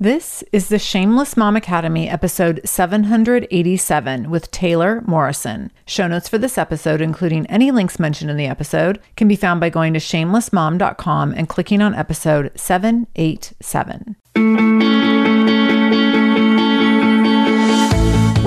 This is the Shameless Mom Academy, episode 787 with Taylor Morrison. Show notes for this episode, including any links mentioned in the episode, can be found by going to shamelessmom.com and clicking on episode 787.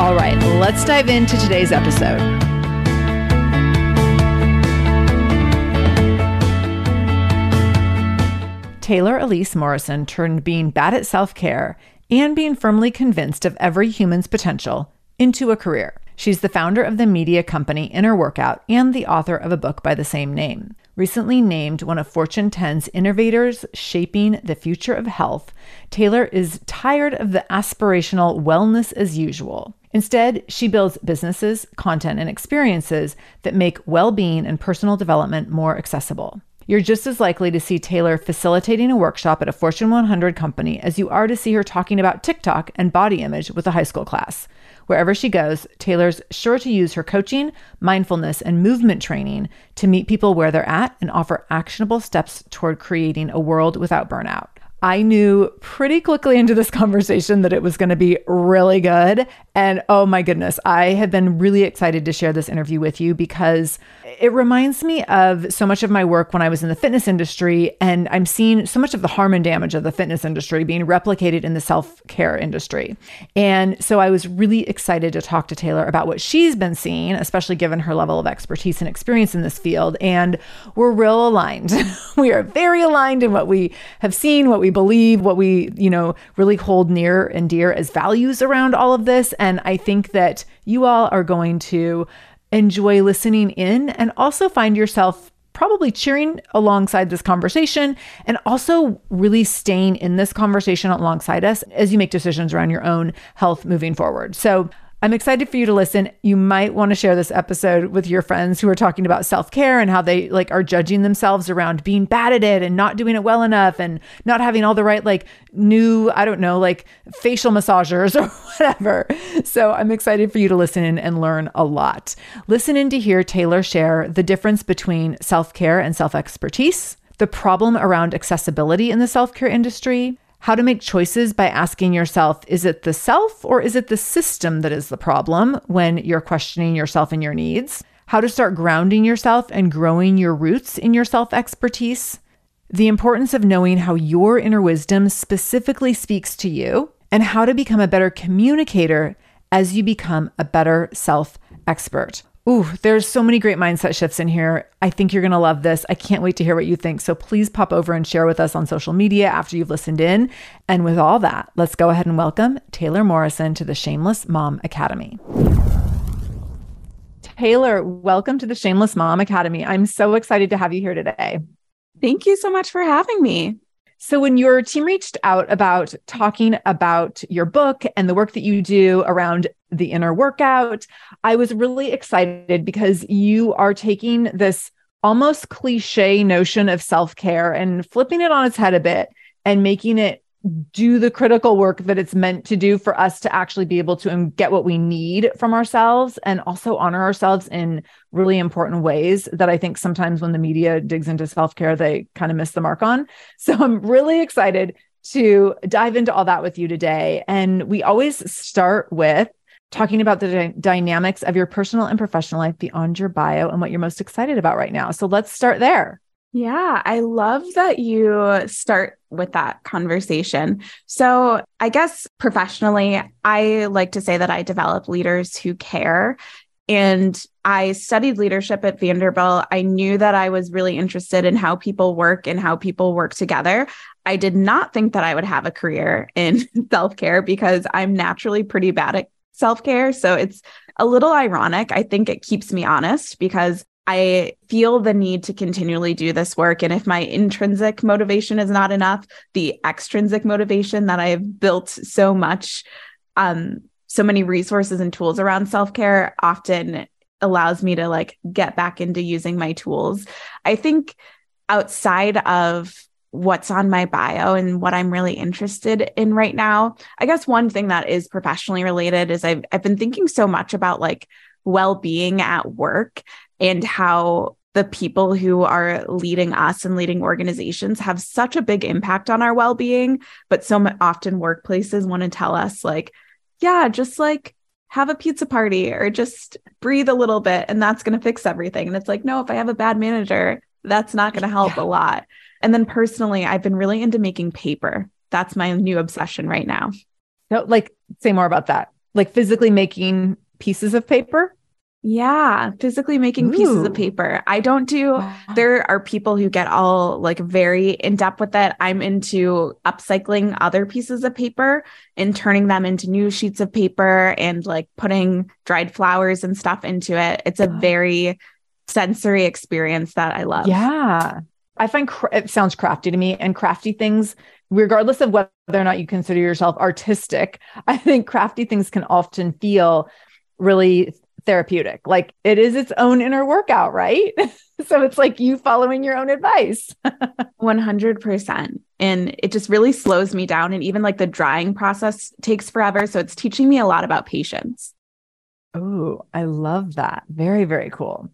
All right, let's dive into today's episode. Taylor Elyse Morrison turned being bad at self-care and being firmly convinced of every human's potential into a career. She's the founder of the media company Inner Workout and the author of a book by the same name. Recently named one of Fortune 10's innovators shaping the future of health, Taylor is tired of the aspirational wellness as usual. Instead, she builds businesses, content, and experiences that make well-being and personal development more accessible. You're just as likely to see Taylor facilitating a workshop at a Fortune 100 company as you are to see her talking about TikTok and body image with a high school class. Wherever she goes, Taylor's sure to use her coaching, mindfulness, and movement training to meet people where they're at and offer actionable steps toward creating a world without burnout. I knew pretty quickly into this conversation that it was going to be really good. And oh my goodness, I have been really excited to share this interview with you because it reminds me of so much of my work when I was in the fitness industry, and I'm seeing so much of the harm and damage of the fitness industry being replicated in the self-care industry. And so I was really excited to talk to Taylor about what she's been seeing, especially given her level of expertise and experience in this field. And we're real aligned. We are very aligned in what we have seen, what we believe, what we, you know, really hold near and dear as values around all of this. And I think that you all are going to enjoy listening in and also find yourself probably cheering alongside this conversation and also really staying in this conversation alongside us as you make decisions around your own health moving forward. So I'm excited for you to listen. You might want to share this episode with your friends who are talking about self-care and how they like are judging themselves around being bad at it and not doing it well enough and not having all the right like new, I don't know, like facial massagers or whatever. So I'm excited for you to listen in and learn a lot. Listen in to hear Taylor share the difference between self-care and self-expertise, the problem around accessibility in the self-care industry, how to make choices by asking yourself, is it the self or is it the system that is the problem when you're questioning yourself and your needs? How to start grounding yourself and growing your roots in your self-expertise, the importance of knowing how your inner wisdom specifically speaks to you, and how to become a better communicator as you become a better self-expert. Ooh, there's so many great mindset shifts in here. I think you're going to love this. I can't wait to hear what you think. So please pop over and share with us on social media after you've listened in. And with all that, let's go ahead and welcome Taylor Morrison to the Shameless Mom Academy. Taylor, welcome to the Shameless Mom Academy. I'm so excited to have you here today. Thank you so much for having me. So when your team reached out about talking about your book and the work that you do around the inner workout, I was really excited because you are taking this almost cliche notion of self-care and flipping it on its head a bit and making it do the critical work that it's meant to do for us to actually be able to get what we need from ourselves and also honor ourselves in really important ways that I think sometimes when the media digs into self-care, they kind of miss the mark on. So I'm really excited to dive into all that with you today. And we always start with talking about the dynamics of your personal and professional life beyond your bio and what you're most excited about right now. So let's start there. Yeah, I love that you start with that conversation. So I guess professionally, I like to say that I develop leaders who care. And I studied leadership at Vanderbilt. I knew that I was really interested in how people work and how people work together. I did not think that I would have a career in self-care because I'm naturally pretty bad at self-care. So it's a little ironic. I think it keeps me honest because I feel the need to continually do this work. And if my intrinsic motivation is not enough, the extrinsic motivation that I've built so much, so many resources and tools around self-care often allows me to like get back into using my tools. I think outside of what's on my bio and what I'm really interested in right now, I guess one thing that is professionally related is I've been thinking so much about like well-being at work and how the people who are leading us and leading organizations have such a big impact on our well-being. But so often workplaces want to tell us like, yeah, just like have a pizza party or just breathe a little bit and that's going to fix everything. And it's like, no, if I have a bad manager, that's not going to help a lot. And then personally, I've been really into making paper. That's my new obsession right now. No, like say more about that. Like physically making pieces of paper? Yeah, physically making pieces of paper. I don't do, there are people who get all like very in depth with it. I'm into upcycling other pieces of paper and turning them into new sheets of paper and like putting dried flowers and stuff into it. It's a very sensory experience that I love. Yeah. I find it sounds crafty to me, and crafty things, regardless of whether or not you consider yourself artistic, I think crafty things can often feel really therapeutic. Like it is its own inner workout, right? So it's like you following your own advice. 100%. And it just really slows me down. And even like the drying process takes forever. So it's teaching me a lot about patience. Oh, I love that. Very, very cool.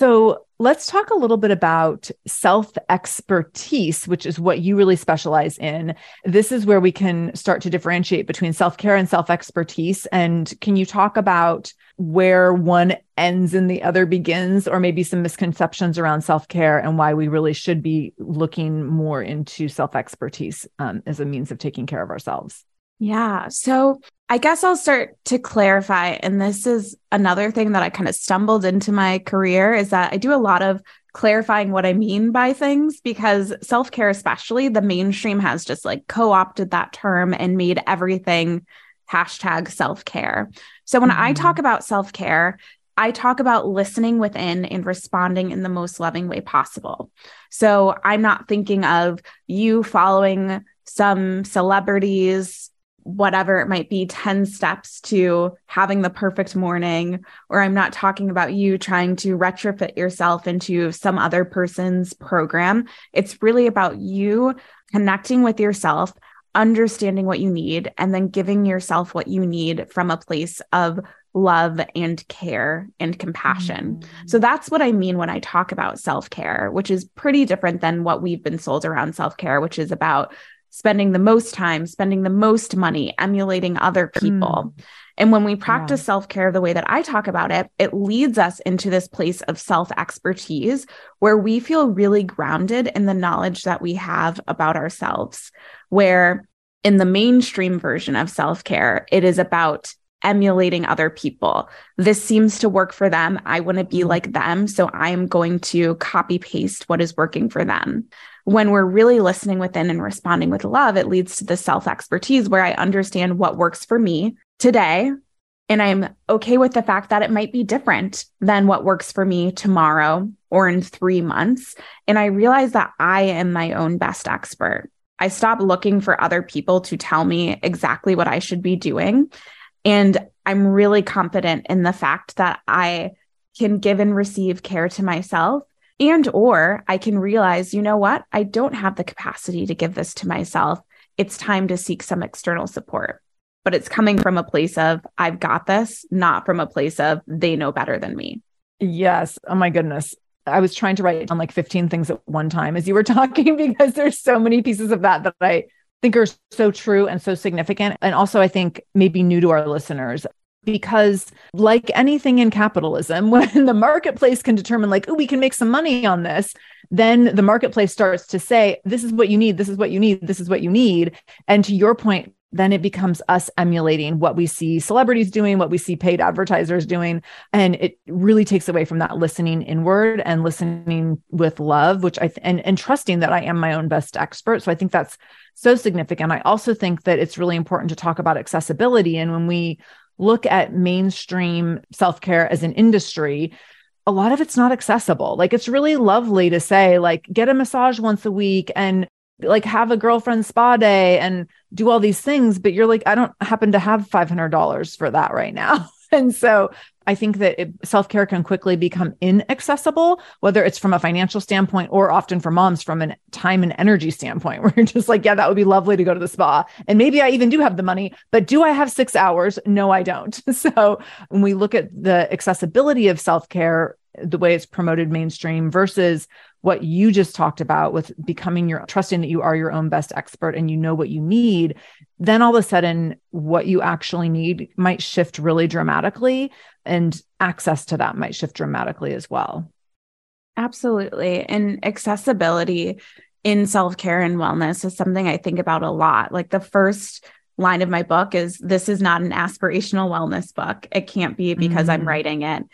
So let's talk a little bit about self-expertise, which is what you really specialize in. This is where we can start to differentiate between self-care and self-expertise. And can you talk about where one ends and the other begins, or maybe some misconceptions around self-care and why we really should be looking more into self-expertise as a means of taking care of ourselves? Yeah. So I guess I'll start to clarify. And this is another thing that I kind of stumbled into my career is that I do a lot of clarifying what I mean by things because self-care, especially the mainstream has just like co-opted that term and made everything hashtag self-care. So when I talk about self-care, I talk about listening within and responding in the most loving way possible. So I'm not thinking of you following some celebrities, whatever it might be, 10 steps to having the perfect morning, or I'm not talking about you trying to retrofit yourself into some other person's program. It's really about you connecting with yourself, understanding what you need, and then giving yourself what you need from a place of love and care and compassion. So that's what I mean when I talk about self-care, which is pretty different than what we've been sold around self-care, which is about spending the most time, spending the most money, emulating other people. And when we practice self-care the way that I talk about it, it leads us into this place of self-expertise where we feel really grounded in the knowledge that we have about ourselves, where in the mainstream version of self-care, it is about emulating other people. This seems to work for them. I want to be like them. So I'm going to copy paste what is working for them. When we're really listening within and responding with love, it leads to the self-expertise where I understand what works for me today. And I'm okay with the fact that it might be different than what works for me tomorrow or in 3 months. And I realize that I am my own best expert. I stop looking for other people to tell me exactly what I should be doing. And I'm really confident in the fact that I can give and receive care to myself, and or I can realize, you know what? I don't have the capacity to give this to myself. It's time to seek some external support. But it's coming from a place of I've got this, not from a place of they know better than me. Yes. Oh my goodness. I was trying to write down like 15 things at one time as you were talking, because there's so many pieces of that that I think are so true and so significant. And also I think maybe new to our listeners, because like anything in capitalism, when the marketplace can determine like, oh, we can make some money on this, then the marketplace starts to say, this is what you need. This is what you need. This is what you need. And to your point, then it becomes us emulating what we see celebrities doing, what we see paid advertisers doing. And it really takes away from that listening inward and listening with love, which and trusting that I am my own best expert. So I think that's so significant. I also think that it's really important to talk about accessibility. And when we look at mainstream self-care as an industry, a lot of it's not accessible. Like it's really lovely to say, like, get a massage once a week and like have a girlfriend spa day and do all these things, but you're like, I don't happen to have $500 for that right now. And so I think that self-care can quickly become inaccessible, whether it's from a financial standpoint or often for moms from a time and energy standpoint, where you're just like, yeah, that would be lovely to go to the spa. And maybe I even do have the money, but do I have 6 hours? No, I don't. So when we look at the accessibility of self-care, the way it's promoted mainstream versus what you just talked about with becoming trusting that you are your own best expert and you know what you need, then all of a sudden what you actually need might shift really dramatically, and access to that might shift dramatically as well. Absolutely. And accessibility in self-care and wellness is something I think about a lot. Like the first line of my book is, this is not an aspirational wellness book. It can't be, because I'm writing it.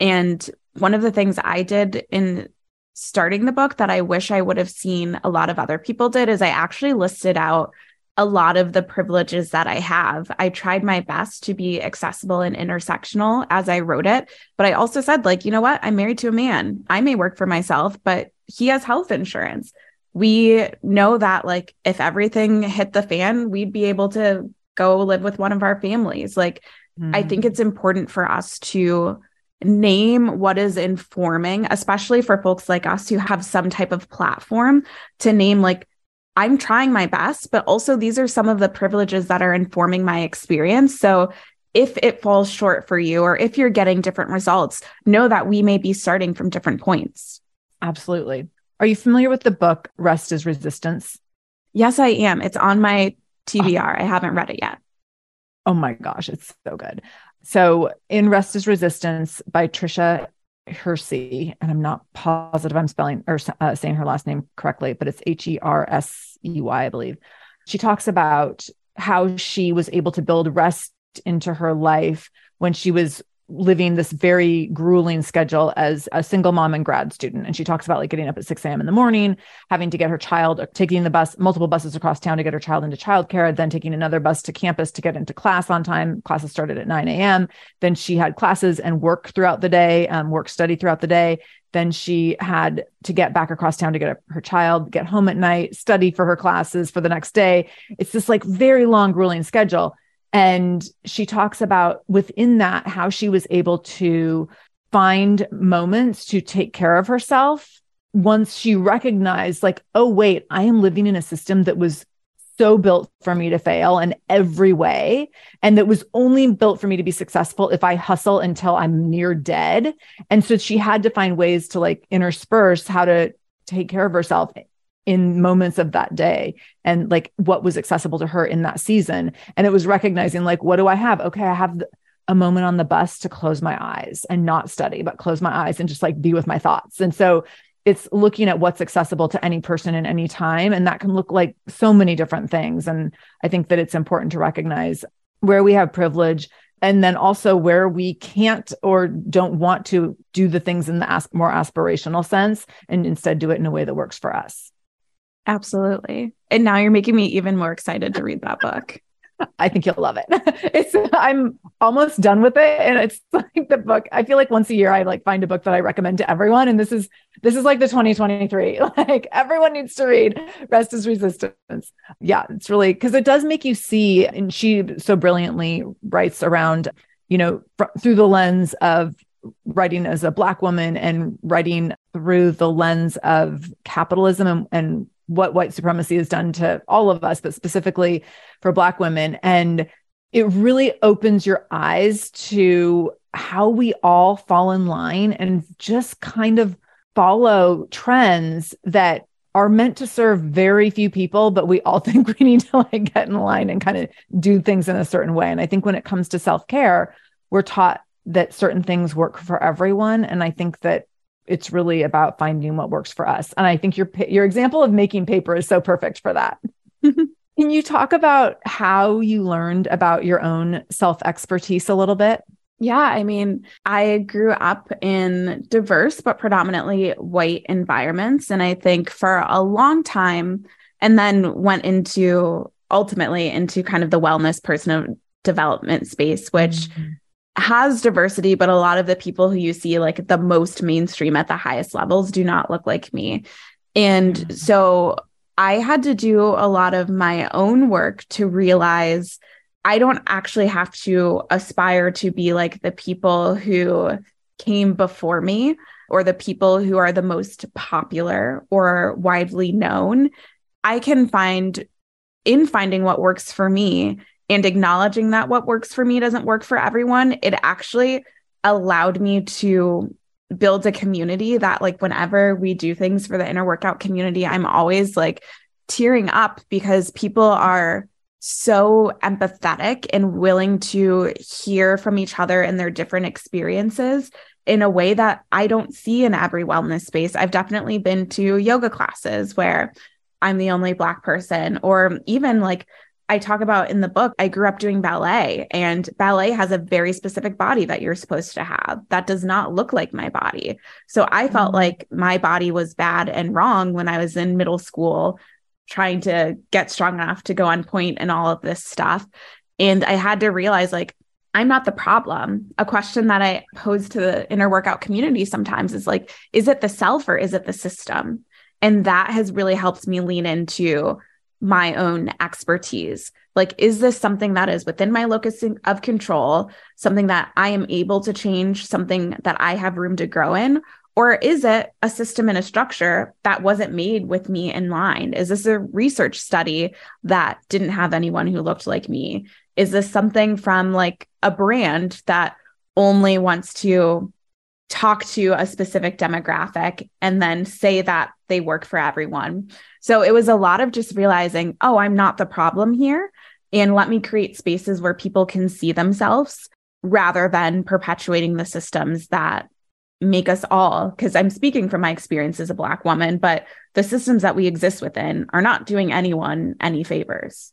And one of the things I did in starting the book that I wish I would have seen a lot of other people did is I actually listed out a lot of the privileges that I have. I tried my best to be accessible and intersectional as I wrote it, but I also said, like, you know what? I'm married to a man. I may work for myself, but he has health insurance. We know that, like, if everything hit the fan, we'd be able to go live with one of our families. Like, I think it's important for us to name what is informing, especially for folks like us who have some type of platform, to name, like, I'm trying my best, but also these are some of the privileges that are informing my experience. So if it falls short for you, or if you're getting different results, know that we may be starting from different points. Absolutely. Are you familiar with the book, Rest is Resistance? Yes, I am. It's on my TBR. I haven't read it yet. Oh my gosh, it's so good. So in Rest is Resistance by Tricia Hersey, and I'm not positive I'm spelling or saying her last name correctly, but it's Hersey, I believe. She talks about how she was able to build rest into her life when she was living this very grueling schedule as a single mom and grad student. And she talks about like getting up at 6 a.m. in the morning, having to get her child, taking the bus, multiple buses across town to get her child into childcare, then taking another bus to campus to get into class on time. Classes started at 9 a.m. Then she had classes and work throughout the day, work study throughout the day. Then she had to get back across town to get her child, get home at night, study for her classes for the next day. It's this like very long, grueling schedule. And she talks about within that, how she was able to find moments to take care of herself once she recognized, like, oh, wait, I am living in a system that was so built for me to fail in every way. And that was only built for me to be successful if I hustle until I'm near dead. And so she had to find ways to like intersperse how to take care of herself in moments of that day and like what was accessible to her in that season. And it was recognizing, like, what do I have? Okay, I have a moment on the bus to close my eyes and not study, but close my eyes and just like be with my thoughts. And so it's looking at what's accessible to any person in any time. And that can look like so many different things. And I think that it's important to recognize where we have privilege and then also where we can't or don't want to do the things in the more aspirational sense and instead do it in a way that works for us. Absolutely. And now you're making me even more excited to read that book. I think you'll love it. I'm almost done with it. And it's like the book, I feel like once a year, I like find a book that I recommend to everyone. And this is like the 2023, like everyone needs to read Rest is Resistance. Yeah. It's really, because it does make you see, and she so brilliantly writes around, you know, through the lens of writing as a Black woman and writing through the lens of capitalism and what white supremacy has done to all of us, but specifically for Black women. And it really opens your eyes to how we all fall in line and just kind of follow trends that are meant to serve very few people, but we all think we need to like get in line and kind of do things in a certain way. And I think when it comes to self-care, we're taught that certain things work for everyone. And I think that it's really about finding what works for us. And I think your example of making paper is so perfect for that. Can you talk about how you learned about your own self-expertise a little bit? Yeah. I mean, I grew up in diverse, but predominantly white environments. And I think for a long time, and then went ultimately into kind of the wellness personal development space, which has diversity, but a lot of the people who you see like the most mainstream at the highest levels do not look like me. And so I had to do a lot of my own work to realize I don't actually have to aspire to be like the people who came before me or the people who are the most popular or widely known. I can finding what works for me and acknowledging that what works for me doesn't work for everyone, it actually allowed me to build a community that like whenever we do things for the Inner Workout community, I'm always like tearing up because people are so empathetic and willing to hear from each other and their different experiences in a way that I don't see in every wellness space. I've definitely been to yoga classes where I'm the only Black person, or even like I talk about in the book, I grew up doing ballet, and ballet has a very specific body that you're supposed to have that does not look like my body. So I felt like my body was bad and wrong when I was in middle school trying to get strong enough to go on point and all of this stuff. And I had to realize like, I'm not the problem. A question that I pose to the Inner Workout community sometimes is like, is it the self or is it the system? And that has really helped me lean into my own expertise. Like, is this something that is within my locus of control, something that I am able to change, something that I have room to grow in? Or is it a system and a structure that wasn't made with me in mind? Is this a research study that didn't have anyone who looked like me? Is this something from like a brand that only wants to talk to a specific demographic and then say that they work for everyone? So it was a lot of just realizing, oh, I'm not the problem here. And let me create spaces where people can see themselves rather than perpetuating the systems that make us all, because I'm speaking from my experience as a Black woman, but the systems that we exist within are not doing anyone any favors.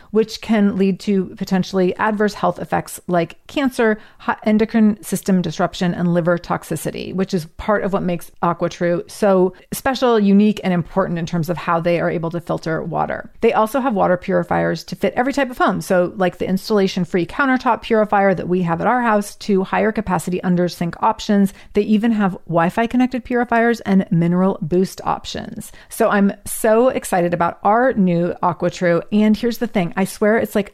which can lead to potentially adverse health effects like cancer, endocrine system disruption, and liver toxicity, which is part of what makes AquaTrue so special, unique, and important in terms of how they are able to filter water. They also have water purifiers to fit every type of home. So like the installation-free countertop purifier that we have at our house to higher capacity under-sink options. They even have Wi-Fi connected purifiers and mineral boost options. So I'm so excited about our new AquaTrue. And here's the thing, I swear it's like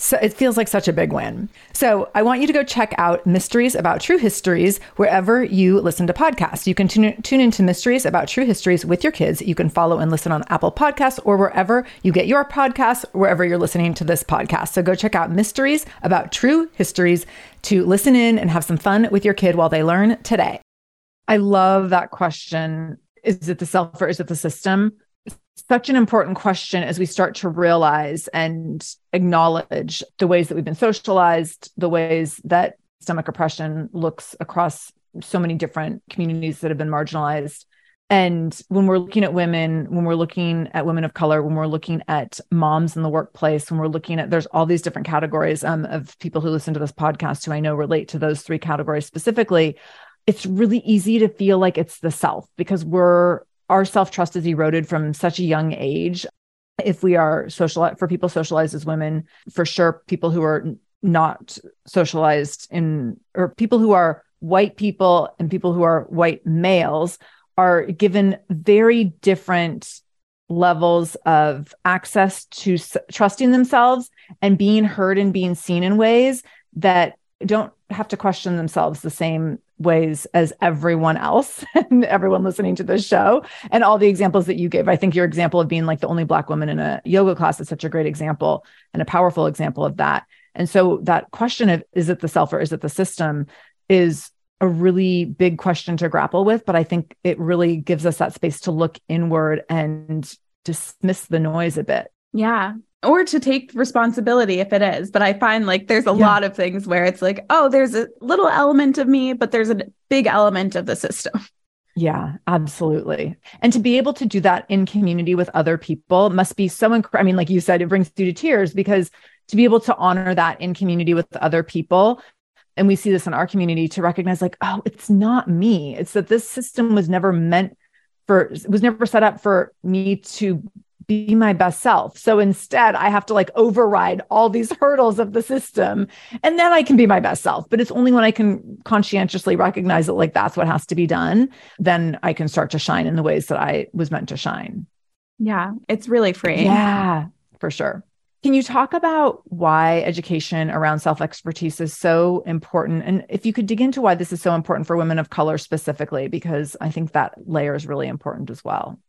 So it feels like such a big win. So I want you to go check out Mysteries About True Histories wherever you listen to podcasts. You can tune into Mysteries About True Histories with your kids. You can follow and listen on Apple Podcasts or wherever you get your podcasts, wherever you're listening to this podcast. So go check out Mysteries About True Histories to listen in and have some fun with your kid while they learn today. I love that question. Is it the self or is it the system? Such an important question as we start to realize and acknowledge the ways that we've been socialized, the ways that systemic oppression looks across so many different communities that have been marginalized. And when we're looking at women, when we're looking at women of color, when we're looking at moms in the workplace, when we're looking at, there's all these different categories of people who listen to this podcast who I know relate to those three categories specifically, it's really easy to feel like it's the self because our self-trust is eroded from such a young age. If we are socialized as women, for sure, people who are not socialized or people who are white people and people who are white males are given very different levels of access to trusting themselves and being heard and being seen in ways that don't have to question themselves the same ways as everyone else and everyone listening to this show and all the examples that you gave. I think your example of being like the only Black woman in a yoga class is such a great example and a powerful example of that. And so that question of, is it the self or is it the system, is a really big question to grapple with. But I think it really gives us that space to look inward and dismiss the noise a bit. Yeah. Or to take responsibility if it is. But I find like there's a lot of things where it's like, oh, there's a little element of me, but there's a big element of the system. Yeah, absolutely. And to be able to do that in community with other people must be so incredible. I mean, like you said, it brings you to tears because to be able to honor that in community with other people. And we see this in our community to recognize like, oh, it's not me. It's that this system was never set up for me to be my best self. So instead, I have to like override all these hurdles of the system, and then I can be my best self. But it's only when I can conscientiously recognize that like that's what has to be done, then I can start to shine in the ways that I was meant to shine. Yeah, it's really freeing. Yeah, for sure. Can you talk about why education around self-expertise is so important? And if you could dig into why this is so important for women of color specifically, because I think that layer is really important as well.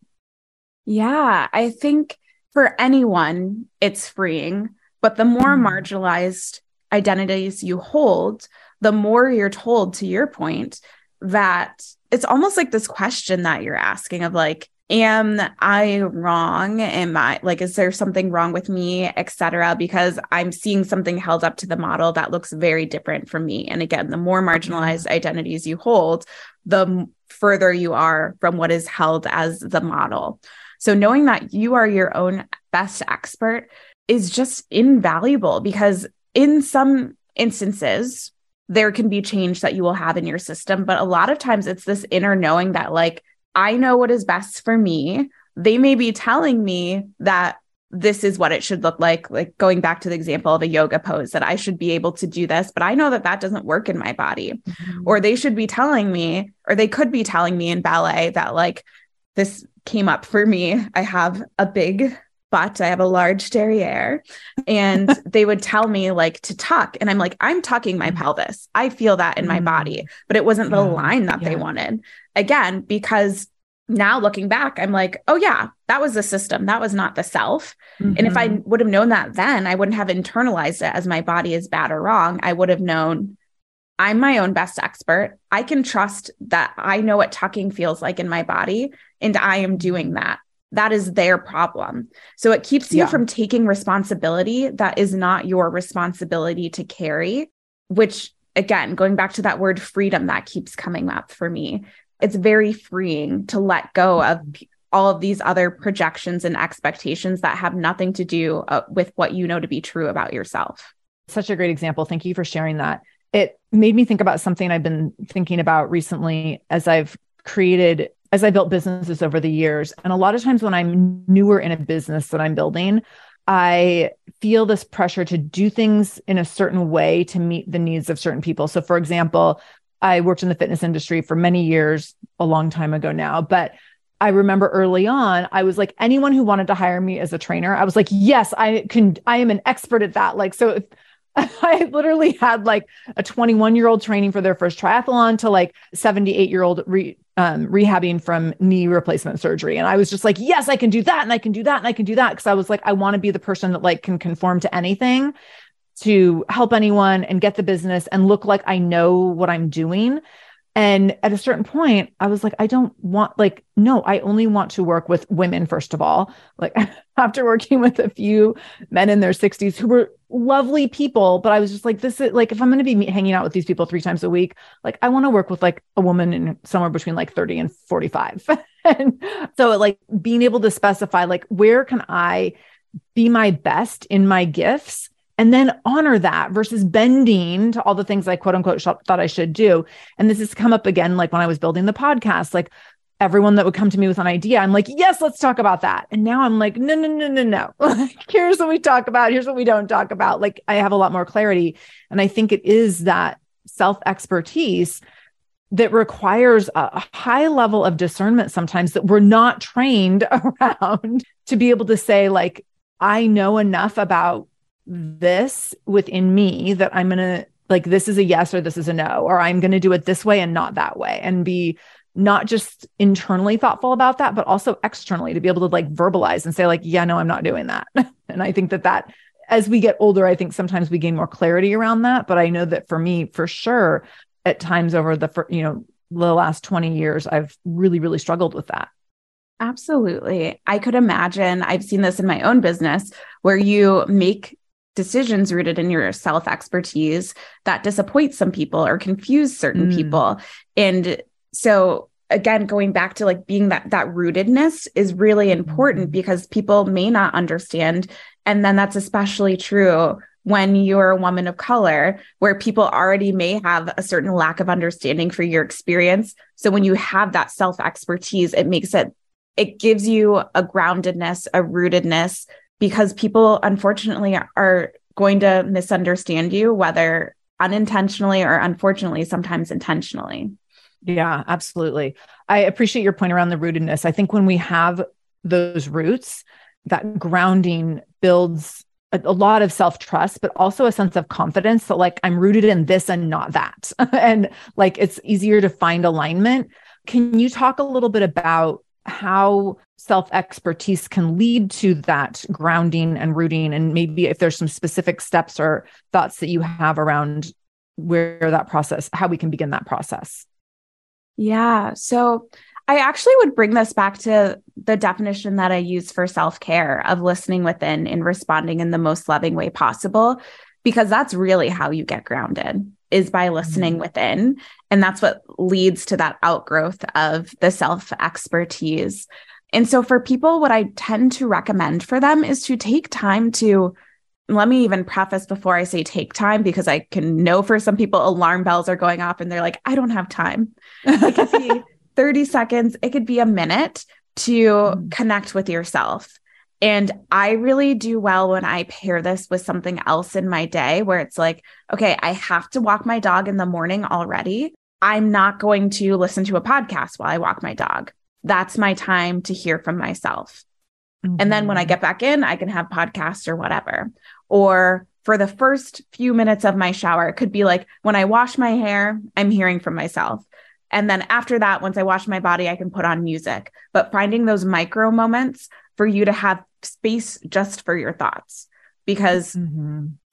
Yeah, I think for anyone, it's freeing, but the more marginalized identities you hold, the more you're told, to your point, that it's almost like this question that you're asking of like, am I wrong? Is there something wrong with me, et cetera? Because I'm seeing something held up to the model that looks very different from me. And again, the more marginalized identities you hold, the further you are from what is held as the model. So knowing that you are your own best expert is just invaluable, because in some instances, there can be change that you will have in your system. But a lot of times it's this inner knowing that, like, I know what is best for me. They may be telling me that this is what it should look like going back to the example of a yoga pose, that I should be able to do this, but I know that that doesn't work in my body. Mm-hmm. Or they should be telling me, or they could be telling me in ballet that, like, this came up for me. I have a big butt, I have a large derriere, and they would tell me, like, to tuck. And I'm like, I'm tucking my pelvis. I feel that in my body, but it wasn't the line that they wanted. Again, because now looking back, I'm like, oh yeah, that was the system. That was not the self. Mm-hmm. And if I would have known that then, I wouldn't have internalized it as my body is bad or wrong. I would have known I'm my own best expert. I can trust that I know what tucking feels like in my body, and I am doing that. That is their problem. So it keeps you from taking responsibility that is not your responsibility to carry, which, again, going back to that word freedom that keeps coming up for me, it's very freeing to let go of all of these other projections and expectations that have nothing to do with what you know to be true about yourself. Such a great example. Thank you for sharing that. It made me think about something I've been thinking about recently as I built businesses over the years. And a lot of times when I'm newer in a business that I'm building, I feel this pressure to do things in a certain way to meet the needs of certain people. So for example, I worked in the fitness industry for many years, a long time ago now, but I remember early on, I was like, anyone who wanted to hire me as a trainer, I was like, yes, I am an expert at that. Like, so I literally had like a 21-year-old training for their first triathlon to like 78-year-old rehabbing from knee replacement surgery. And I was just like, yes, I can do that. And I can do that. And I can do that. Cause I was like, I want to be the person that like can conform to anything to help anyone and get the business and look like I know what I'm doing. And at a certain point, I was like, I don't want, like, no, I only want to work with women, first of all. Like, after working with a few men in their 60s who were lovely people, but I was just like, this is like, if I'm going to be hanging out with these people 3 times a week, like, I want to work with like a woman in somewhere between like 30 and 45. And so like being able to specify, like, where can I be my best in my gifts? And then honor that versus bending to all the things I quote unquote thought I should do. And this has come up again, like when I was building the podcast, like everyone that would come to me with an idea, I'm like, yes, let's talk about that. And now I'm like, no. Like, here's what we talk about. Here's what we don't talk about. Like, I have a lot more clarity. And I think it is that self-expertise that requires a high level of discernment sometimes that we're not trained around to be able to say, like, I know enough about this within me that I'm going to, like, this is a yes, or this is a no, or I'm going to do it this way and not that way, and be not just internally thoughtful about that, but also externally to be able to like verbalize and say like, yeah, no, I'm not doing that. And I think that as we get older, I think sometimes we gain more clarity around that. But I know that for me, for sure, at times over the last 20 years, I've really, really struggled with that. Absolutely. I could imagine, I've seen this in my own business where you make decisions rooted in your self-expertise that disappoint some people or confuse certain people. And so again, going back to like being that rootedness is really important because people may not understand. And then that's especially true when you're a woman of color, where people already may have a certain lack of understanding for your experience. So when you have that self-expertise, it gives you a groundedness, a rootedness, because people, unfortunately, are going to misunderstand you, whether unintentionally or unfortunately, sometimes intentionally. Yeah, absolutely. I appreciate your point around the rootedness. I think when we have those roots, that grounding builds a lot of self-trust, but also a sense of confidence that, like, I'm rooted in this and not that. And like, it's easier to find alignment. Can you talk a little bit about how self-expertise can lead to that grounding and rooting, and maybe if there's some specific steps or thoughts that you have around how we can begin that process? Yeah. So I actually would bring this back to the definition that I use for self-care of listening within and responding in the most loving way possible, because that's really how you get grounded, is by listening within. And that's what leads to that outgrowth of the self-expertise. And so for people, what I tend to recommend for them is to take time to, let me even preface before I say take time, because I can know for some people, alarm bells are going off and they're like, I don't have time. It could be 30 seconds. It could be a minute to connect with yourself. And I really do well when I pair this with something else in my day where it's like, okay, I have to walk my dog in the morning already. I'm not going to listen to a podcast while I walk my dog. That's my time to hear from myself. Mm-hmm. And then when I get back in, I can have podcasts or whatever. Or for the first few minutes of my shower, it could be like when I wash my hair, I'm hearing from myself. And then after that, once I wash my body, I can put on music. But finding those micro moments for you to have space just for your thoughts, because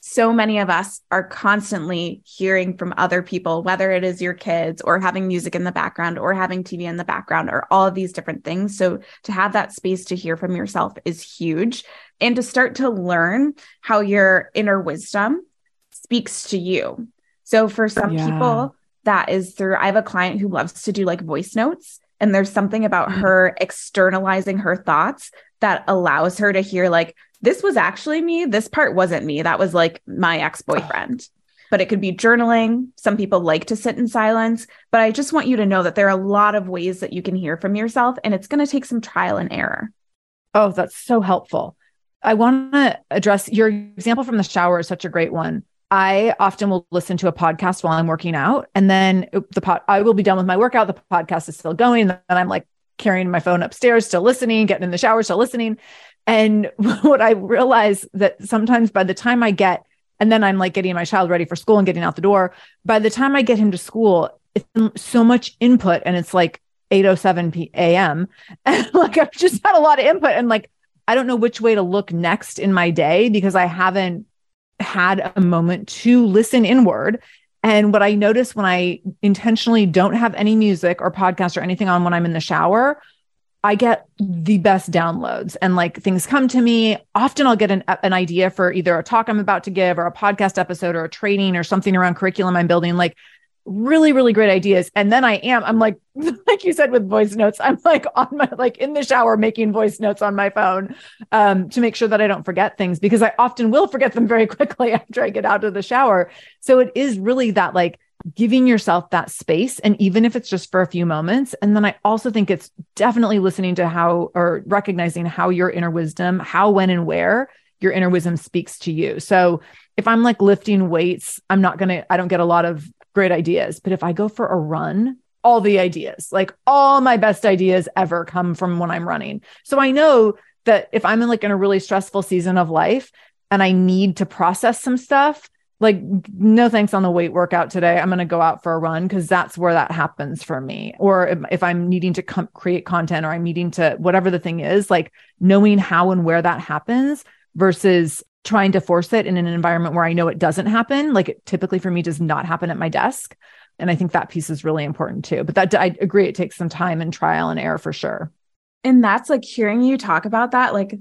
so many of us are constantly hearing from other people, whether it is your kids or having music in the background or having TV in the background or all of these different things. So to have that space to hear from yourself is huge, and to start to learn how your inner wisdom speaks to you. So for some people, that is through, I have a client who loves to do like voice notes, and there's something about her externalizing her thoughts that allows her to hear like, this was actually me. This part wasn't me. That was like my ex-boyfriend. But it could be journaling. Some people like to sit in silence. But I just want you to know that there are a lot of ways that you can hear from yourself, and it's going to take some trial and error. Oh, that's so helpful. I want to address your example from the shower is such a great one. I often will listen to a podcast while I'm working out, and then I will be done with my workout. The podcast is still going, and I'm like carrying my phone upstairs, still listening, getting in the shower, still listening. And what I realize that sometimes by the time I get, and then I'm like getting my child ready for school and getting out the door, by the time I get him to school, it's so much input, and it's like 8:07 p.m. And like, I've just had a lot of input, and like, I don't know which way to look next in my day because I haven't had a moment to listen inward. And what I notice when I intentionally don't have any music or podcast or anything on when I'm in the shower, I get the best downloads, and like things come to me. Often I'll get an idea for either a talk I'm about to give or a podcast episode or a training or something around curriculum I'm building, like really, really great ideas. And then I'm like you said, with voice notes, I'm like on my, like in the shower, making voice notes on my phone to make sure that I don't forget things, because I often will forget them very quickly after I get out of the shower. So it is really that like giving yourself that space. And even if it's just for a few moments. And then I also think it's definitely listening to how, or recognizing how your inner wisdom, how, when, and where your inner wisdom speaks to you. So if I'm like lifting weights, I don't get a lot of great ideas, but if I go for a run, all the ideas, like all my best ideas ever come from when I'm running. So I know that if I'm in a really stressful season of life and I need to process some stuff, like, no thanks on the weight workout today. I'm going to go out for a run, because that's where that happens for me. Or if I'm needing to create content, or I'm needing to, whatever the thing is, like knowing how and where that happens versus trying to force it in an environment where I know it doesn't happen. Like, it typically for me does not happen at my desk. And I think that piece is really important too. But that, I agree, it takes some time and trial and error for sure. And that's like hearing you talk about that, like,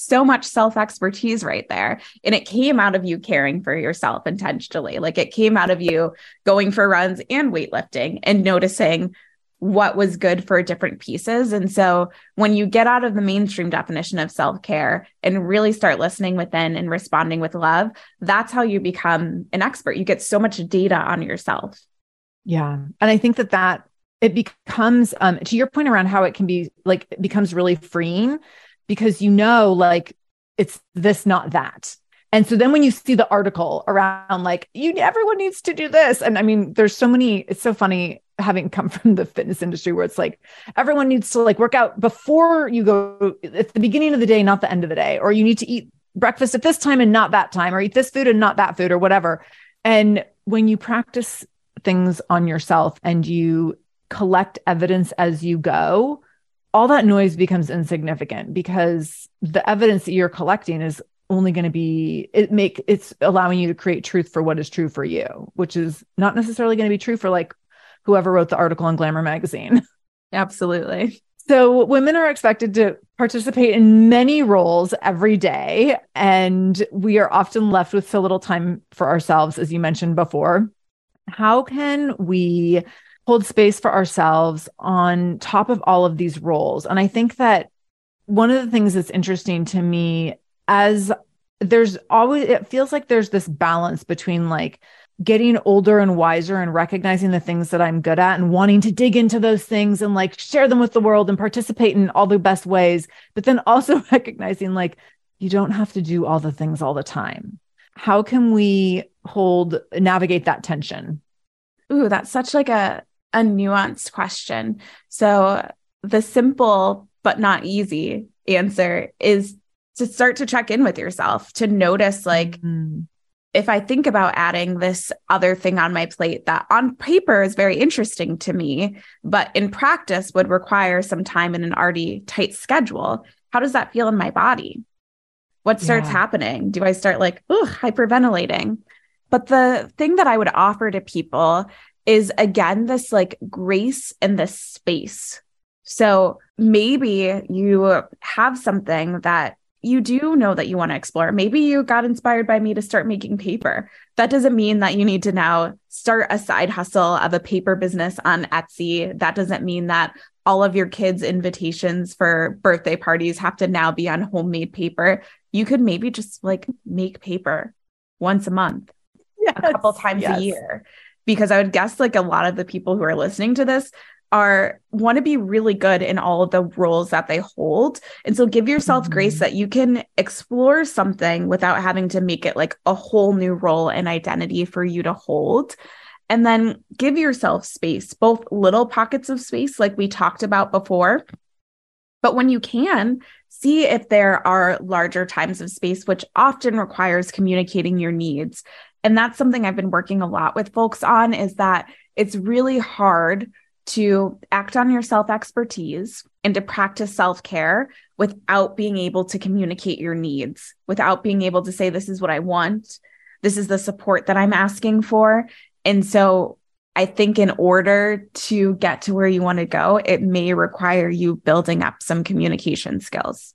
so much self-expertise right there. And it came out of you caring for yourself intentionally. Like, it came out of you going for runs and weightlifting and noticing what was good for different pieces. And so when you get out of the mainstream definition of self-care and really start listening within and responding with love, that's how you become an expert. You get so much data on yourself. Yeah. And I think that it becomes, to your point around how it can be like, it becomes really freeing, because like it's this, not that. And so then when you see the article around like, everyone needs to do this. And I mean, there's so many, it's so funny having come from the fitness industry where it's like, everyone needs to like work out before you go, at the beginning of the day, not the end of the day, or you need to eat breakfast at this time and not that time, or eat this food and not that food, or whatever. And when you practice things on yourself and you collect evidence as you go, all that noise becomes insignificant, because the evidence that you're collecting is only going to be, it's allowing you to create truth for what is true for you, which is not necessarily going to be true for like whoever wrote the article in Glamour magazine. Absolutely. So women are expected to participate in many roles every day, and we are often left with so little time for ourselves, as you mentioned before. How can we hold space for ourselves on top of all of these roles? And I think that one of the things that's interesting to me as there's always, it feels like there's this balance between like getting older and wiser and recognizing the things that I'm good at and wanting to dig into those things and like share them with the world and participate in all the best ways, but then also recognizing like, you don't have to do all the things all the time. How can we navigate that tension? Ooh, that's such like a nuanced question. So the simple, but not easy answer is to start to check in with yourself, to notice like, if I think about adding this other thing on my plate that on paper is very interesting to me, but in practice would require some time in an already tight schedule, how does that feel in my body? What starts happening? Do I start like, hyperventilating? But the thing that I would offer to people is again, this like grace and this space. So maybe you have something that you do know that you want to explore. Maybe you got inspired by me to start making paper. That doesn't mean that you need to now start a side hustle of a paper business on Etsy. That doesn't mean that all of your kids' invitations for birthday parties have to now be on homemade paper. You could maybe just like make paper once a month, a couple times a year, because I would guess like a lot of the people who are listening to this want to be really good in all of the roles that they hold. And so give yourself grace that you can explore something without having to make it like a whole new role and identity for you to hold. And then give yourself space, both little pockets of space, like we talked about before. But when you can, see if there are larger times of space, which often requires communicating your needs. And that's something I've been working a lot with folks on, is that it's really hard to act on your self-expertise and to practice self-care without being able to communicate your needs, without being able to say, this is what I want, this is the support that I'm asking for. And so I think in order to get to where you want to go, it may require you building up some communication skills.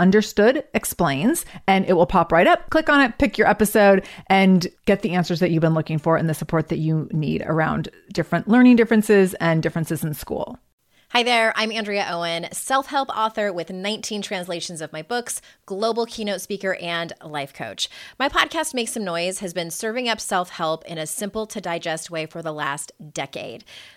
Understood Explains, and it will pop right up. Click on it, pick your episode, and get the answers that you've been looking for and the support that you need around different learning differences and differences in school. Hi there, I'm Andrea Owen, self-help author with 19 translations of my books, global keynote speaker, and life coach. My podcast, Make Some Noise, has been serving up self-help in a simple-to-digest way for the last decade.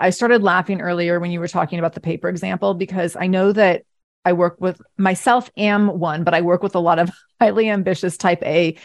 I started laughing earlier when you were talking about the paper example, because I know that I work with myself, am one, but I work with a lot of highly ambitious type A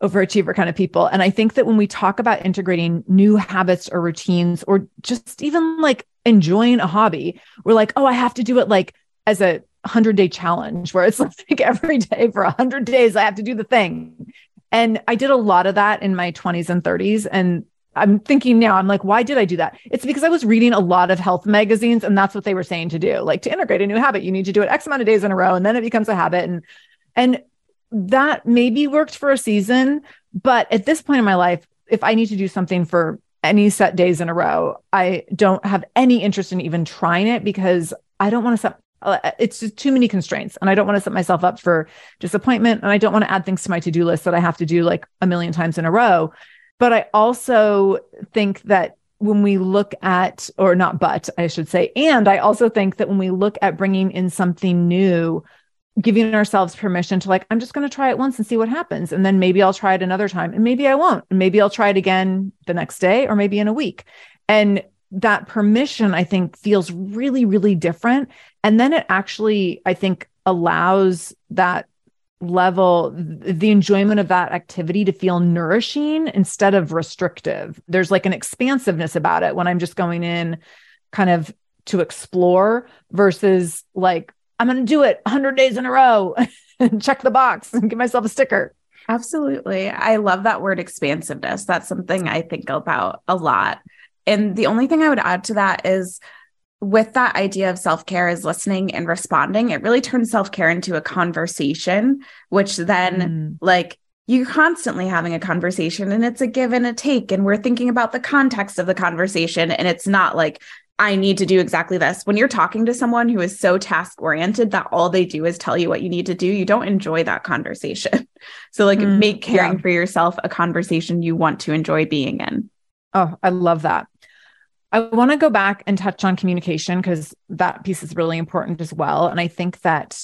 overachiever kind of people. And I think that when we talk about integrating new habits or routines, or just even like enjoying a hobby, we're like, oh, I have to do it like as a 100-day challenge where it's like every day for 100 days, I have to do the thing. And I did a lot of that in my 20s and 30s. And I'm thinking now, I'm like, why did I do that? It's because I was reading a lot of health magazines and that's what they were saying to do. Like to integrate a new habit, you need to do it X amount of days in a row and then it becomes a habit. And that maybe worked for a season, but at this point in my life, if I need to do something for any set days in a row, I don't have any interest in even trying it because I don't want to set, it's just too many constraints and I don't want to set myself up for disappointment. And I don't want to add things to my to-do list that I have to do like a million times in a row. But I also think that when we look at, or not, but I should say, and I also think that when we look at bringing in something new, giving ourselves permission to like, I'm just going to try it once and see what happens. And then maybe I'll try it another time. And maybe I won't. And maybe I'll try it again the next day or maybe in a week. And that permission, I think, feels really, really different. And then it actually, I think, allows that level, the enjoyment of that activity to feel nourishing instead of restrictive. There's like an expansiveness about it when I'm just going in kind of to explore versus like, I'm going to do it 100 days in a row and check the box and give myself a sticker. Absolutely. I love that word expansiveness. That's something I think about a lot. And the only thing I would add to that is with that idea of self-care is listening and responding. It really turns self-care into a conversation, which then like you're constantly having a conversation and it's a give and a take. And we're thinking about the context of the conversation. And it's not like, I need to do exactly this. When you're talking to someone who is so task-oriented that all they do is tell you what you need to do, you don't enjoy that conversation. So like make caring for yourself a conversation you want to enjoy being in. Oh, I love that. I want to go back and touch on communication because that piece is really important as well. And I think that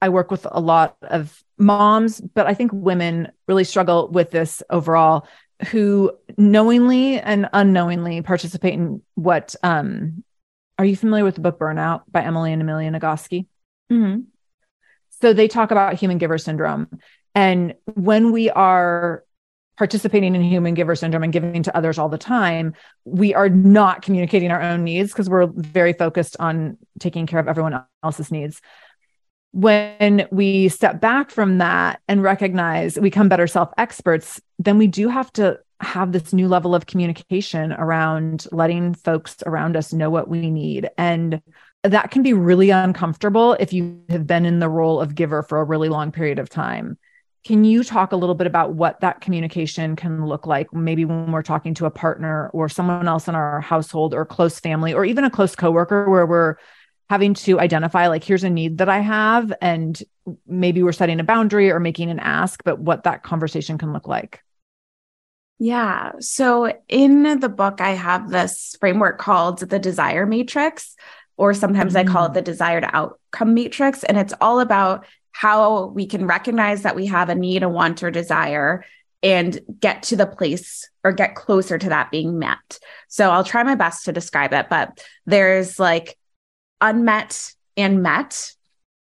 I work with a lot of moms, but I think women really struggle with this overall, who knowingly and unknowingly participate in what, are you familiar with the book Burnout by Emily and Amelia Nagoski? Mm-hmm. So they talk about human giver syndrome. And when we are participating in human giver syndrome and giving to others all the time, we are not communicating our own needs because we're very focused on taking care of everyone else's needs. When we step back from that and recognize we become better self-experts, then we do have to have this new level of communication around letting folks around us know what we need. And that can be really uncomfortable if you have been in the role of giver for a really long period of time. Can you talk a little bit about what that communication can look like, maybe when we're talking to a partner or someone else in our household or close family or even a close coworker where we're having to identify like, here's a need that I have, and maybe we're setting a boundary or making an ask, but what that conversation can look like. Yeah. So in the book, I have this framework called the Desire Matrix, or sometimes I call it the Desired Outcome Matrix. And it's all about how we can recognize that we have a need, a want, or desire, and get to the place or get closer to that being met. So I'll try my best to describe it, but there's like unmet and met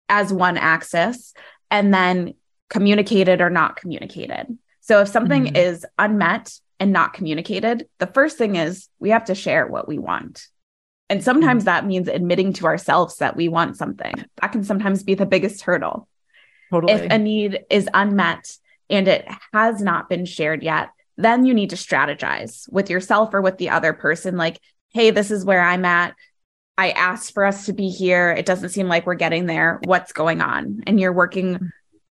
as one axis, and then communicated or not communicated. So if something is unmet and not communicated, the first thing is we have to share what we want. And sometimes that means admitting to ourselves that we want something. That can sometimes be the biggest hurdle. Totally. If a need is unmet and it has not been shared yet, then you need to strategize with yourself or with the other person. Like, hey, this is where I'm at. I asked for us to be here. It doesn't seem like we're getting there. What's going on? And you're working,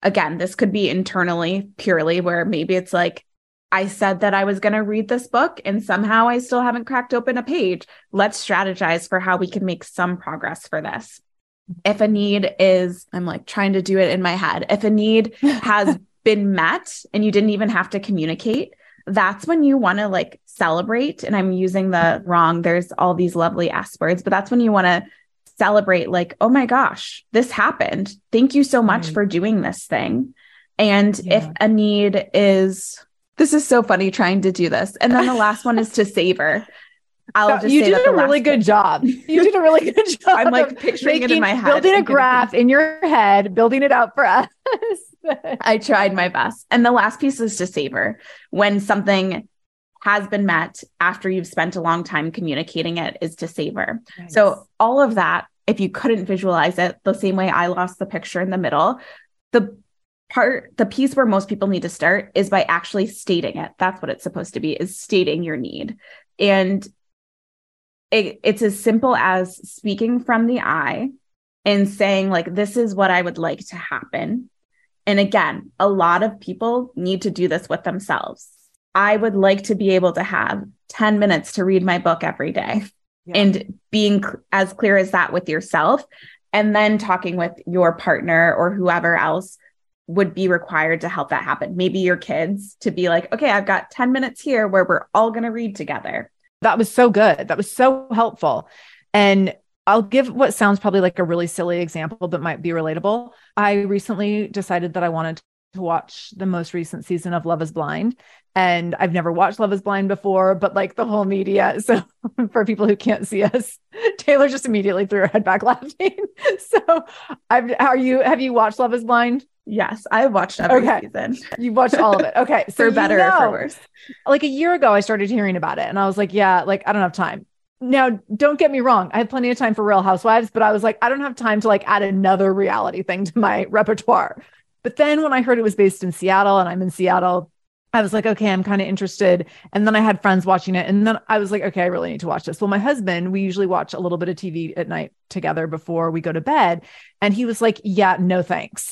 again, this could be internally purely, where maybe it's like, I said that I was going to read this book and somehow I still haven't cracked open a page. Let's strategize for how we can make some progress for this. If a need is, I'm like trying to do it in my head. If a need has been met and you didn't even have to communicate, that's when you want to like celebrate. And I'm using the wrong, there's all these lovely S words, but that's when you want to celebrate like, oh my gosh, this happened. Thank you so much for doing this thing. And if a need is, this is so funny trying to do this. And then the last one is to savor. You did a really good job. I'm like picturing it in my head. Building a graph in your head, building it out for us. I tried my best. And the last piece is to savor. When something has been met after you've spent a long time communicating it is to savor. Nice. So all of that, if you couldn't visualize it the same way I lost the picture in the middle, the piece where most people need to start is by actually stating it. That's what it's supposed to be, is stating your need. And it's as simple as speaking from the I and saying, like, this is what I would like to happen. And again, a lot of people need to do this with themselves. I would like to be able to have 10 minutes to read my book every day. Yeah. And being as clear as that with yourself, and then talking with your partner or whoever else would be required to help that happen. Maybe your kids, to be like, okay, I've got 10 minutes here where we're all going to read together. That was so good. That was so helpful. And I'll give what sounds probably like a really silly example, but might be relatable. I recently decided that I wanted to watch the most recent season of Love is Blind. And I've never watched Love is Blind before, but like the whole media. So for people who can't see us, Taylor just immediately threw her head back laughing. So have you watched Love is Blind? Yes, I watched every season. You watched all of it. Okay. So for better or for worse. Like a year ago, I started hearing about it and I was like, yeah, like I don't have time. Now, don't get me wrong. I have plenty of time for Real Housewives, but I was like, I don't have time to like add another reality thing to my repertoire. But then when I heard it was based in Seattle and I'm in Seattle, I was like, okay, I'm kind of interested. And then I had friends watching it. And then I was like, okay, I really need to watch this. Well, my husband, we usually watch a little bit of TV at night together before we go to bed. And he was like, yeah, no, thanks.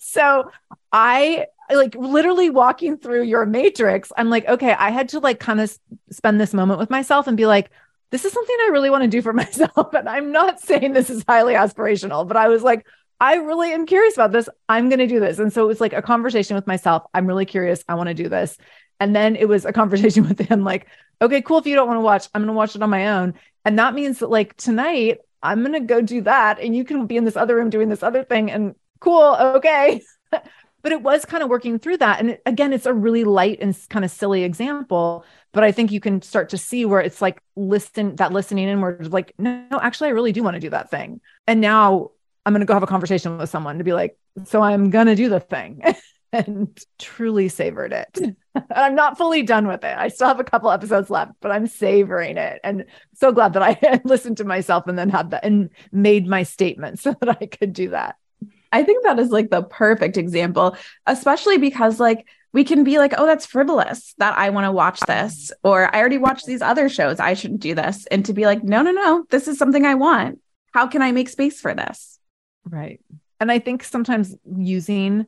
So I like literally walking through your matrix. I'm like, okay, I had to like kind of spend this moment with myself and be like, this is something I really want to do for myself. And I'm not saying this is highly aspirational, but I was like, I really am curious about this. I'm going to do this. And so it was like a conversation with myself. I'm really curious. I want to do this. And then it was a conversation with him, like, okay, cool. If you don't want to watch, I'm going to watch it on my own. And that means that like tonight I'm going to go do that. And you can be in this other room doing this other thing, and cool. Okay. But it was kind of working through that. And again, it's a really light and kind of silly example, but I think you can start to see where it's like listening inward, like, no, actually I really do want to do that thing. And now I'm going to go have a conversation with someone to be like, so I'm going to do the thing and truly savored it. And I'm not fully done with it. I still have a couple episodes left, but I'm savoring it. And so glad that I listened to myself and then had that and made my statement so that I could do that. I think that is like the perfect example, especially because like we can be like, oh, that's frivolous that I want to watch this, or I already watched these other shows, I shouldn't do this. And to be like, no, this is something I want. How can I make space for this? Right. And I think sometimes using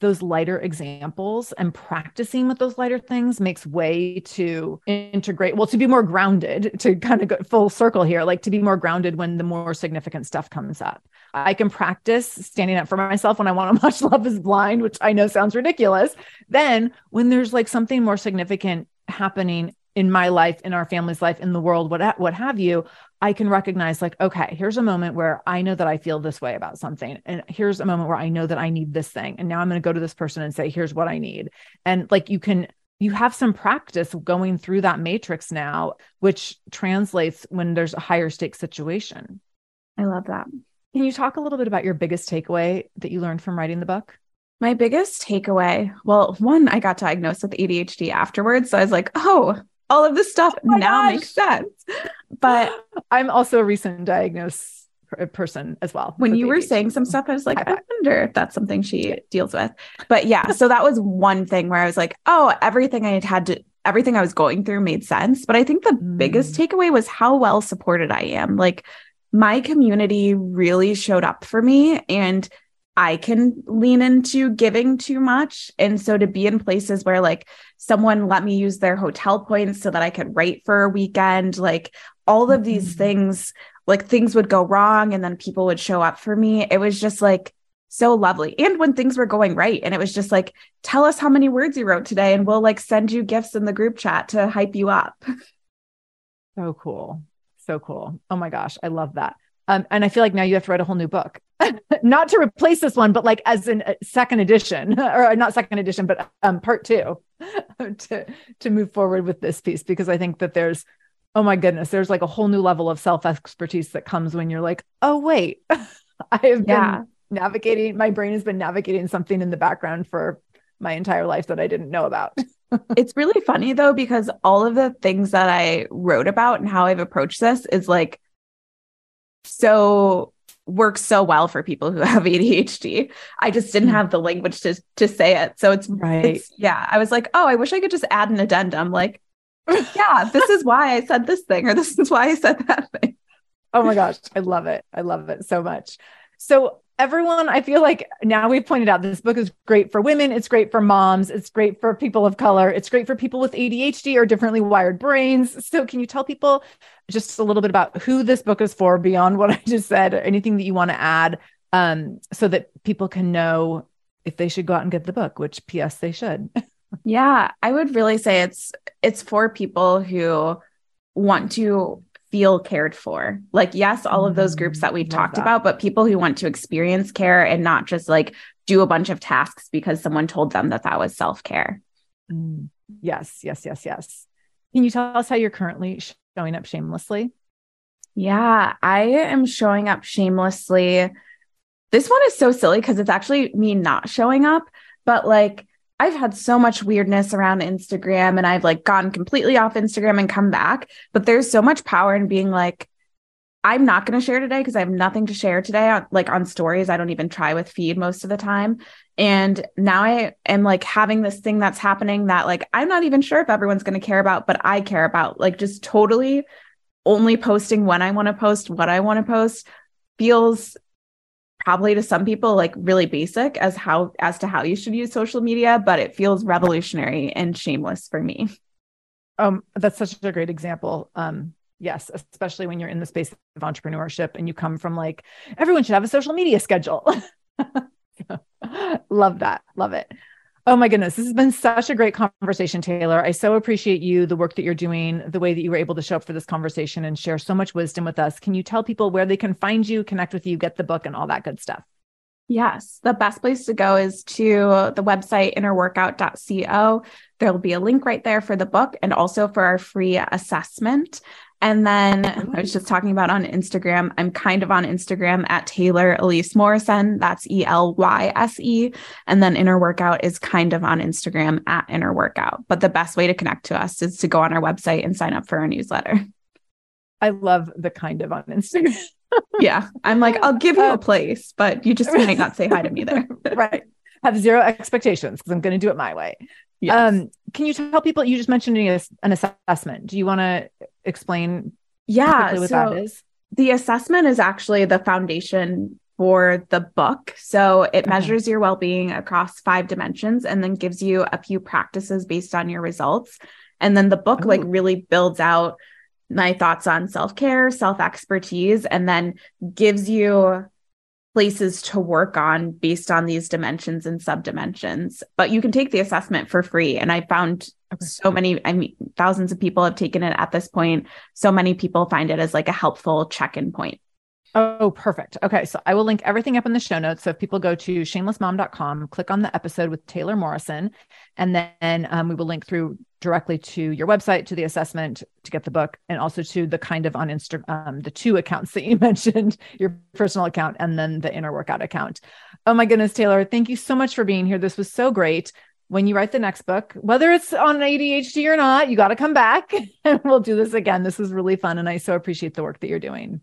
those lighter examples and practicing with those lighter things makes way to integrate, well, to be more grounded, to kind of go full circle here, like to be more grounded when the more significant stuff comes up. I can practice standing up for myself when I want to watch Love is Blind, which I know sounds ridiculous. Then when there's like something more significant happening in my life, in our family's life, in the world, what have you, I can recognize like, okay, here's a moment where I know that I feel this way about something. And here's a moment where I know that I need this thing. And now I'm going to go to this person and say, here's what I need. And like, you have some practice going through that matrix now, which translates when there's a higher stakes situation. I love that. Can you talk a little bit about your biggest takeaway that you learned from writing the book? My biggest takeaway. Well, one, I got diagnosed with ADHD afterwards. So I was like, oh, all of this stuff makes sense. But I'm also a recent diagnosed person as well. When you were saying some stuff, I was like, I wonder if that's something she deals with. But yeah, so that was one thing where I was like, oh, everything I was going through made sense. But I think the biggest takeaway was how well supported I am. Like my community really showed up for me, and I can lean into giving too much. And so to be in places where like someone let me use their hotel points so that I could write for a weekend, like all of these things, like things would go wrong and then people would show up for me. It was just like so lovely. And when things were going right, and it was just like, tell us how many words you wrote today and we'll like send you gifts in the group chat to hype you up. So cool. So cool. Oh my gosh. I love that. And I feel like now you have to write a whole new book, not to replace this one, but like as in second edition, or not second edition, but part two to move forward with this piece, because I think that there's, oh my goodness, there's like a whole new level of self-expertise that comes when you're like, oh, wait, I have been navigating, my brain has been navigating something in the background for my entire life that I didn't know about. It's really funny though, because all of the things that I wrote about and how I've approached this is like, so works so well for people who have ADHD. I just didn't have the language to say it. So it's right. Yeah. I was like, oh, I wish I could just add an addendum. Like, yeah, this is why I said this thing, or this is why I said that thing. Oh my gosh. I love it. I love it so much. So everyone, I feel like now we've pointed out this book is great for women. It's great for moms. It's great for people of color. It's great for people with ADHD or differently wired brains. So can you tell people just a little bit about who this book is for beyond what I just said, or anything that you want to add so that people can know if they should go out and get the book, which PS they should. Yeah, I would really say it's for people who want to feel cared for. Like, yes, all of those groups that we've talked about, but people who want to experience care and not just like do a bunch of tasks because someone told them that that was self-care. Yes, yes, yes, yes. Can you tell us how you're currently showing up shamelessly? Yeah, I am showing up shamelessly. This one is so silly because it's actually me not showing up, but like, I've had so much weirdness around Instagram and I've like gone completely off Instagram and come back, but there's so much power in being like, I'm not going to share today because I have nothing to share today on stories. I don't even try with feed most of the time. And now I am like having this thing that's happening that like, I'm not even sure if everyone's going to care about, but I care about, like, just totally only posting when I want to post, what I want to post feels probably to some people like really basic as to how you should use social media, but it feels revolutionary and shameless for me. That's such a great example. Yes, especially when you're in the space of entrepreneurship and you come from like, everyone should have a social media schedule. Love that. Love it. Oh my goodness. This has been such a great conversation, Taylor. I so appreciate you, the work that you're doing, the way that you were able to show up for this conversation and share so much wisdom with us. Can you tell people where they can find you, connect with you, get the book and all that good stuff? Yes. The best place to go is to the website, innerworkout.co. There'll be a link right there for the book and also for our free assessment. And then I was just talking about on Instagram, I'm kind of on Instagram at Taylor Elyse Morrison. That's ELYSE. And then Inner Workout is kind of on Instagram at Inner Workout. But the best way to connect to us is to go on our website and sign up for our newsletter. I love the kind of on Instagram. Yeah. I'm like, I'll give you a place, but you just might not say hi to me there. Right. Have zero expectations because I'm going to do it my way. Yes. Can you tell people, you just mentioned an assessment. Do you want to explain? Yeah. What that is? The assessment is actually the foundation for the book. So it measures your well-being across 5 dimensions and then gives you a few practices based on your results. And then the book like really builds out my thoughts on self-care, self-expertise, and then gives you places to work on based on these dimensions and subdimensions. But you can take the assessment for free. And I found so many, thousands of people have taken it at this point. So many people find it as like a helpful check-in point. Oh, perfect. Okay. So I will link everything up in the show notes. So if people go to shamelessmom.com, click on the episode with Taylor Morrison, and then we will link through directly to your website, to the assessment, to get the book, and also to the kind of on Instagram, the 2 accounts that you mentioned, your personal account, and then the Inner Workout account. Oh my goodness, Taylor, thank you so much for being here. This was so great. When you write the next book, whether it's on ADHD or not, you got to come back and we'll do this again. This was really fun. And I so appreciate the work that you're doing.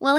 Well,